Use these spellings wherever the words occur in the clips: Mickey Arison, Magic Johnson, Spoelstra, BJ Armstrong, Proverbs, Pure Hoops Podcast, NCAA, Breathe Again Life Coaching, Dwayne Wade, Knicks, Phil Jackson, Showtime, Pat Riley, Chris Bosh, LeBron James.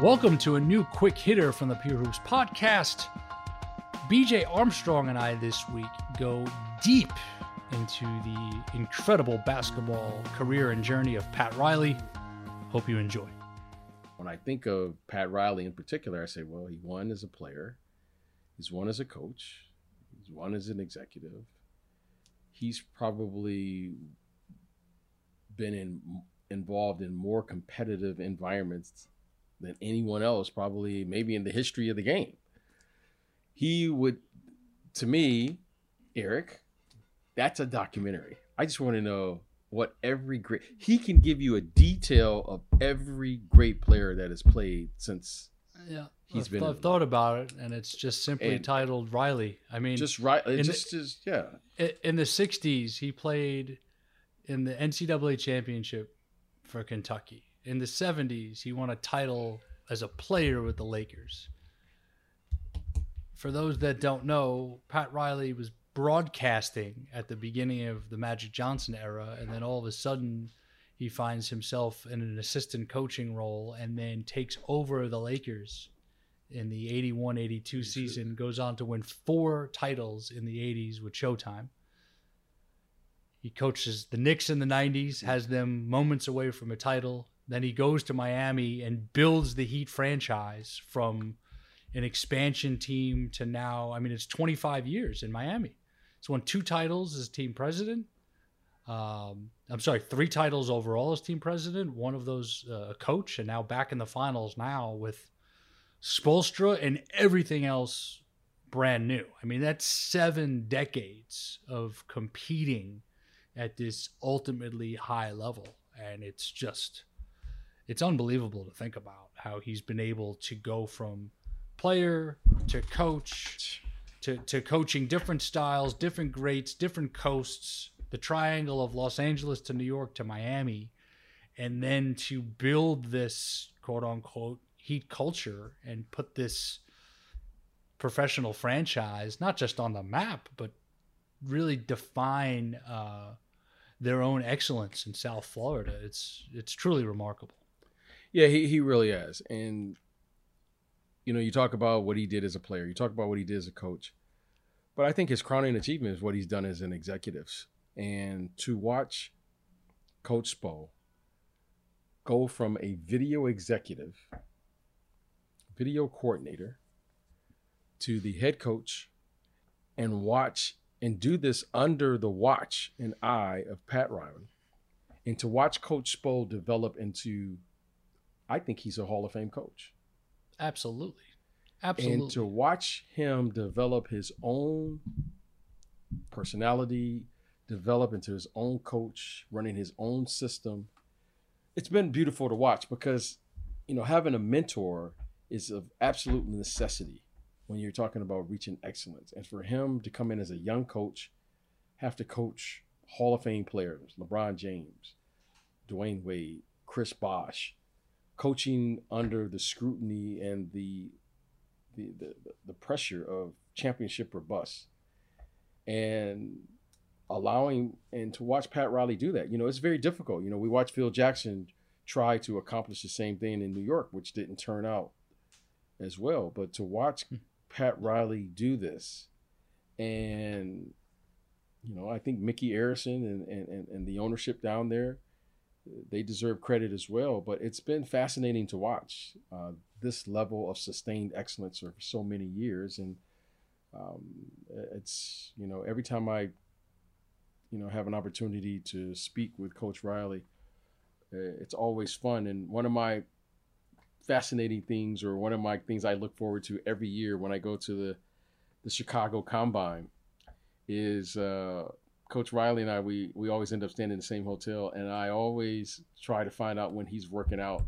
Welcome to a new quick hitter from the Pure Hoops Podcast. BJ Armstrong and I this week go deep into the incredible basketball career and journey of Pat Riley. Hope you enjoy. When I think of Pat Riley in particular, I say, well, he won as a player. He's won as a coach. He's won as an executive. He's probably been involved in more competitive environments than anyone else, probably maybe in the history of the game. He would, to me, Eric, that's a documentary. I just want to know what every great, he can give you a detail of every great player that has played since I've thought about it, and it's just simply titled Riley. I mean, just Riley. In the 60s, he played in the NCAA championship for Kentucky. In the 70s, he won a title as a player with the Lakers. For those that don't know, Pat Riley was broadcasting at the beginning of the Magic Johnson era, and then all of a sudden he finds himself in an assistant coaching role and then takes over the Lakers in the 81-82 season, goes on to win 4 titles in the 80s with Showtime. He coaches the Knicks in the 90s, has them moments away from a title. Then he goes to Miami and builds the Heat franchise from an expansion team to now. I mean, it's 25 years in Miami. He's won 2 titles as team president. 3 titles overall as team president. One of those a coach, and now back in the finals now with Spoelstra and everything else brand new. I mean, that's 7 decades of competing at this ultimately high level. And it's just, it's unbelievable to think about how he's been able to go from player to coach to coaching different styles, different greats, different coasts, the triangle of Los Angeles to New York to Miami, and then to build this quote unquote Heat culture and put this professional franchise, not just on the map, but really define their own excellence in South Florida. It's truly remarkable. Yeah, he really has. And, you know, you talk about what he did as a player. You talk about what he did as a coach. But I think his crowning achievement is what he's done as an executive. And to watch Coach Spo go from a video executive, video coordinator, to the head coach and watch and do this under the watch and eye of Pat Riley, and to watch Coach Spo develop into, I think he's a Hall of Fame coach. Absolutely. Absolutely. And to watch him develop his own personality, develop into his own coach, running his own system. It's been beautiful to watch because, you know, having a mentor is of absolute necessity when you're talking about reaching excellence. And for him to come in as a young coach, have to coach Hall of Fame players, LeBron James, Dwayne Wade, Chris Bosh, coaching under the scrutiny and the pressure of championship or bust, and allowing and to watch Pat Riley do that. You know, it's very difficult. You know, we watched Phil Jackson try to accomplish the same thing in New York, which didn't turn out as well. But to watch Pat Riley do this, and, you know, I think Mickey Arison and the ownership down there, they deserve credit as well. But it's been fascinating to watch this level of sustained excellence for so many years. And it's, you know, every time I, you know, have an opportunity to speak with Coach Riley, it's always fun. And one of my fascinating things, or one of my things I look forward to every year when I go to the Chicago Combine, is Coach Riley and I, we always end up staying in the same hotel, and I always try to find out when he's working out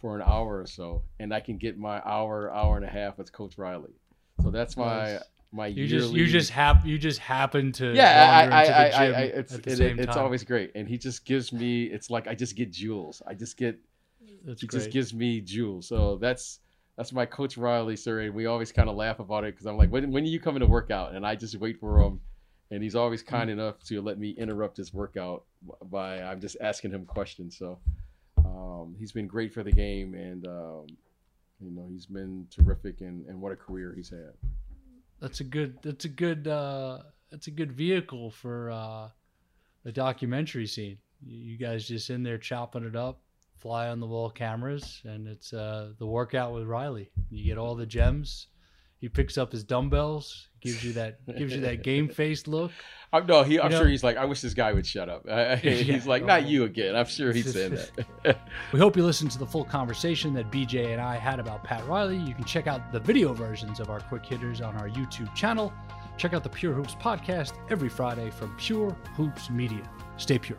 for an hour or so, and I can get my hour and a half with Coach Riley. So that's my nice. My you yearly. You just happen to yeah. I it's always great, and he just gives me. It's like I just get jewels. Just gives me jewels. So that's my Coach Riley, sir, and we always kind of laugh about it because I'm like, when are you coming to work out? And I just wait for him. And he's always kind enough to let me interrupt his workout by I'm just asking him questions. So he's been great for the game, and he's been terrific, and what a career he's had. That's a good vehicle for a documentary scene. You guys just in there chopping it up, fly on the wall cameras, and it's the workout with Riley. You get all the gems. He picks up his dumbbells, gives you that game face look. I'm sure he's like, I wish this guy would shut up. He's like, not you again. I'm sure he's saying that. We hope you listened to the full conversation that BJ and I had about Pat Riley. You can check out the video versions of our quick hitters on our YouTube channel. Check out the Pure Hoops podcast every Friday from Pure Hoops Media. Stay pure.